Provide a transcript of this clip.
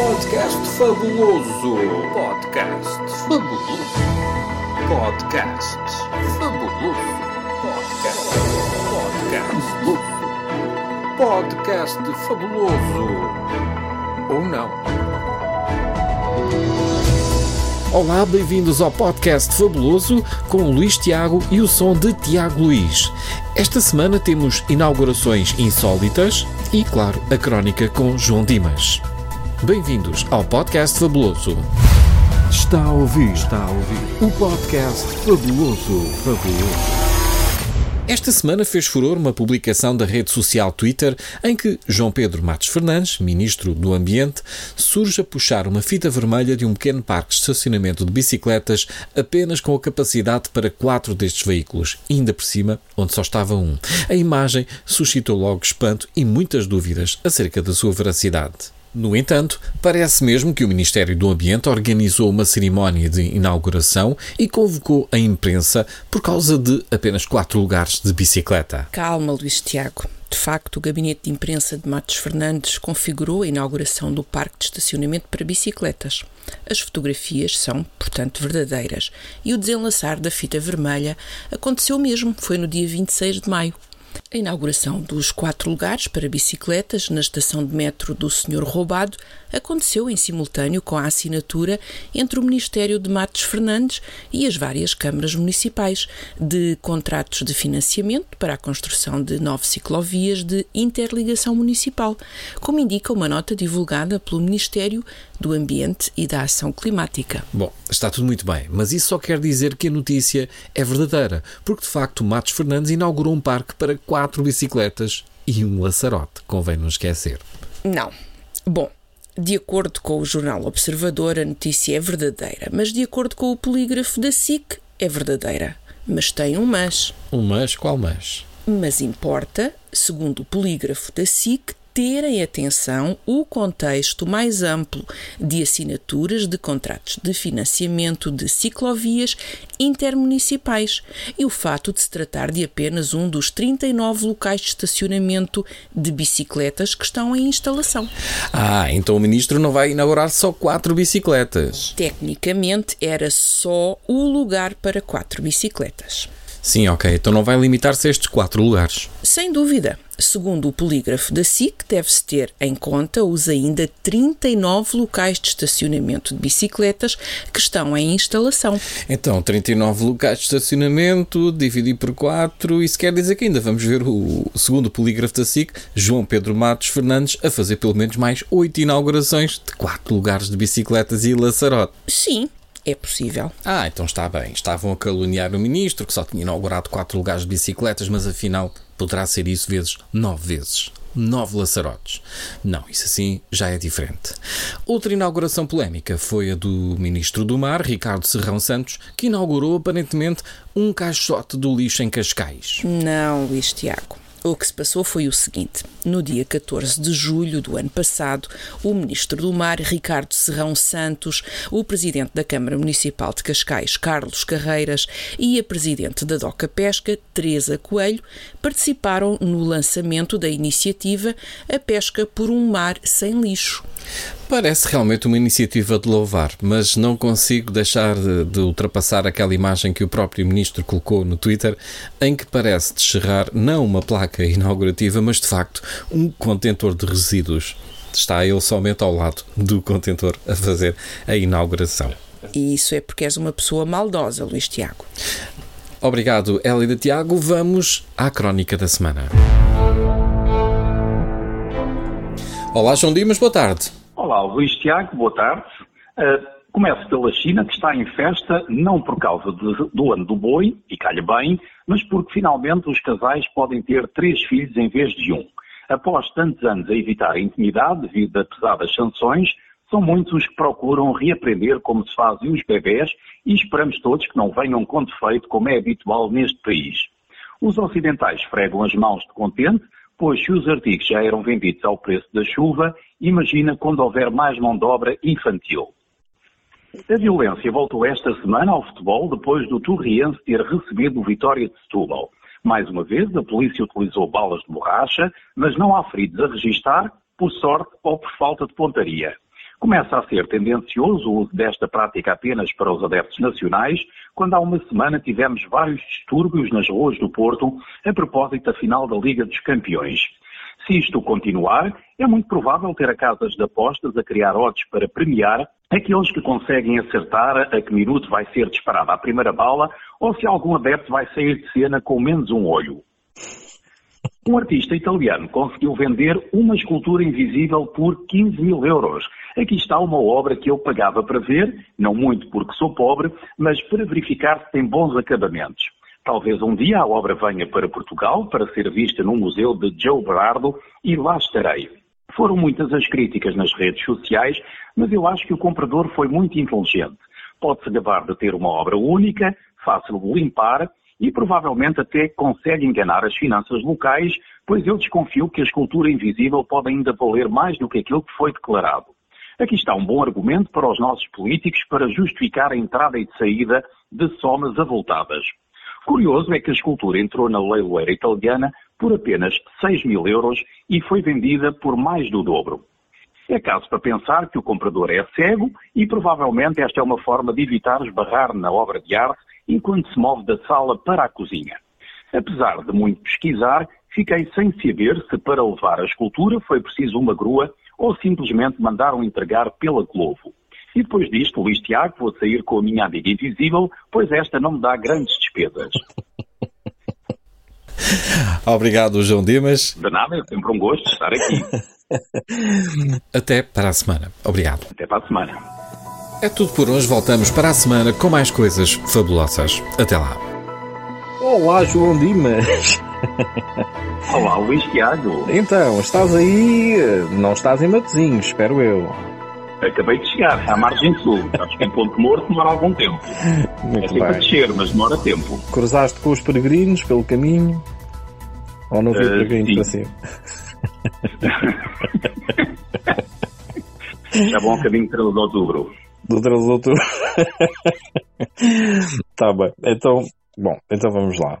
Podcast Fabuloso. Podcast Fabuloso. Podcast Fabuloso. Podcast Fabuloso. Podcast Fabuloso. Ou não. Olá, bem-vindos ao Podcast Fabuloso com o Luís Tiago e o som de Tiago Luís. Esta semana temos inaugurações insólitas e, claro, a crónica com João Dimas. Bem-vindos ao Podcast Fabuloso. Está a ouvir o Podcast Fabuloso. Esta semana fez furor uma publicação da rede social Twitter em que João Pedro Matos Fernandes, ministro do Ambiente, surge a puxar uma fita vermelha de um pequeno parque de estacionamento de bicicletas apenas com a capacidade para 4 destes veículos, ainda por cima onde só estava um. A imagem suscitou logo espanto e muitas dúvidas acerca da sua veracidade. No entanto, parece mesmo que o Ministério do Ambiente organizou uma cerimónia de inauguração e convocou a imprensa por causa de apenas 4 lugares de bicicleta. Calma, Luís Tiago. De facto, o gabinete de imprensa de Matos Fernandes configurou a inauguração do parque de estacionamento para bicicletas. As fotografias são, portanto, verdadeiras. E o desenlaçar da fita vermelha aconteceu mesmo, foi no dia 26 de maio. A inauguração dos 4 lugares para bicicletas na estação de metro do Senhor Roubado aconteceu em simultâneo com a assinatura entre o Ministério de Matos Fernandes e as várias câmaras municipais de contratos de financiamento para a construção de 9 ciclovias de interligação municipal, como indica uma nota divulgada pelo Ministério do Ambiente e da Ação Climática. Bom, está tudo muito bem, mas isso só quer dizer que a notícia é verdadeira, porque de facto Matos Fernandes inaugurou um parque para 4 bicicletas e um laçarote, convém não esquecer. Não. Bom, de acordo com o Jornal Observador, a notícia é verdadeira, mas de acordo com o polígrafo da SIC, é verdadeira. Mas tem um mas. Um mas? Qual mas? Mas importa, segundo o polígrafo da SIC, terem atenção o contexto mais amplo de assinaturas de contratos de financiamento de ciclovias intermunicipais e o fato de se tratar de apenas um dos 39 locais de estacionamento de bicicletas que estão em instalação. Ah, então o ministro não vai inaugurar só 4 bicicletas. Tecnicamente era só o lugar para 4 bicicletas. Sim, ok. Então não vai limitar-se a estes 4 lugares. Sem dúvida. Segundo o polígrafo da SIC, deve-se ter em conta os ainda 39 locais de estacionamento de bicicletas que estão em instalação. Então, 39 locais de estacionamento, dividido por 4, isso quer dizer que ainda vamos ver, segundo o polígrafo da SIC, João Pedro Matos Fernandes a fazer pelo menos mais 8 inaugurações de 4 lugares de bicicletas e laçarote. Sim. É possível. Ah, então está bem. Estavam a caluniar o ministro, que só tinha inaugurado 4 lugares de bicicletas, mas afinal poderá ser isso vezes 9 vezes. 9 laçarotes. Não, isso assim já é diferente. Outra inauguração polémica foi a do Ministro do Mar, Ricardo Serrão Santos, que inaugurou aparentemente um caixote do lixo em Cascais. Não, Luís Tiago. O que se passou foi o seguinte. No dia 14 de julho do ano passado, o Ministro do Mar, Ricardo Serrão Santos, o Presidente da Câmara Municipal de Cascais, Carlos Carreiras, e a Presidente da Doca Pesca, Teresa Coelho, participaram no lançamento da iniciativa A Pesca por um Mar Sem Lixo. Parece realmente uma iniciativa de louvar, mas não consigo deixar de ultrapassar aquela imagem que o próprio Ministro colocou no Twitter, em que parece descerrar não uma placa inaugurativa, mas de facto um contentor de resíduos. Está ele somente ao lado do contentor a fazer a inauguração. E isso é porque és uma pessoa maldosa, Luís Tiago. Obrigado, Hélida Tiago. Vamos à crónica da semana. Olá, João Dimas, boa tarde. Olá, Luís Tiago, boa tarde. Começo pela China, que está em festa, não por causa do ano do boi, e calha bem, mas porque finalmente os casais podem ter 3 filhos em vez de um. Após tantos anos a evitar a intimidade devido a pesadas sanções, são muitos os que procuram reaprender como se fazem os bebés e esperamos todos que não venham conto feito como é habitual neste país. Os ocidentais fregam as mãos de contente, pois se os artigos já eram vendidos ao preço da chuva, imagina quando houver mais mão de obra infantil. A violência voltou esta semana ao futebol depois do Turriense ter recebido o Vitória de Setúbal. Mais uma vez, a polícia utilizou balas de borracha, mas não há feridos a registar, por sorte ou por falta de pontaria. começa a ser tendencioso o uso desta prática apenas para os adeptos nacionais, quando há uma semana tivemos vários distúrbios nas ruas do Porto a propósito da final da Liga dos Campeões. Se isto continuar, é muito provável ter a casas de apostas a criar odds para premiar aqueles que conseguem acertar a que minuto vai ser disparada a primeira bala ou se algum adepto vai sair de cena com menos um olho. Um artista italiano conseguiu vender uma escultura invisível por 15.000 euros. Aqui está uma obra que eu pagava para ver, não muito porque sou pobre, mas para verificar se tem bons acabamentos. Talvez um dia a obra venha para Portugal para ser vista no museu de Joe Berardo e lá estarei. Foram muitas as críticas nas redes sociais, mas eu acho que o comprador foi muito inteligente. Pode-se gabar de ter uma obra única, fácil de limpar e provavelmente até consegue enganar as finanças locais, pois eu desconfio que a escultura invisível pode ainda valer mais do que aquilo que foi declarado. Aqui está um bom argumento para os nossos políticos para justificar a entrada e de saída de somas avultadas. Curioso é que a escultura entrou na leiloeira italiana por apenas 6.000 euros e foi vendida por mais do dobro. É caso para pensar que o comprador é cego e provavelmente esta é uma forma de evitar esbarrar na obra de arte enquanto se move da sala para a cozinha. Apesar de muito pesquisar, fiquei sem saber se para levar a escultura foi preciso uma grua ou simplesmente mandaram entregar pela Glovo. E depois disto, Luís Tiago, vou sair com a minha amiga invisível, pois esta não me dá grandes despesas. Obrigado, João Dimas. De nada, é sempre um gosto estar aqui. Até para a semana. Obrigado. Até para a semana. É tudo por hoje. Voltamos para a semana com mais coisas fabulosas. Até lá. Olá, João Dimas. Olá, Luís Tiago. Então, estás aí? Não estás em Matosinhos, espero eu. Acabei de chegar à Margem Sul. Sabes que em Ponto Morto demora algum tempo. Muito é sempre bem. A descer, mas demora tempo. Cruzaste com os peregrinos pelo caminho? Ou não vi peregrino para cima? Já vão ao caminho de 13 de outubro. Do 13 de outubro? Tá bem. Então, bom, então vamos lá.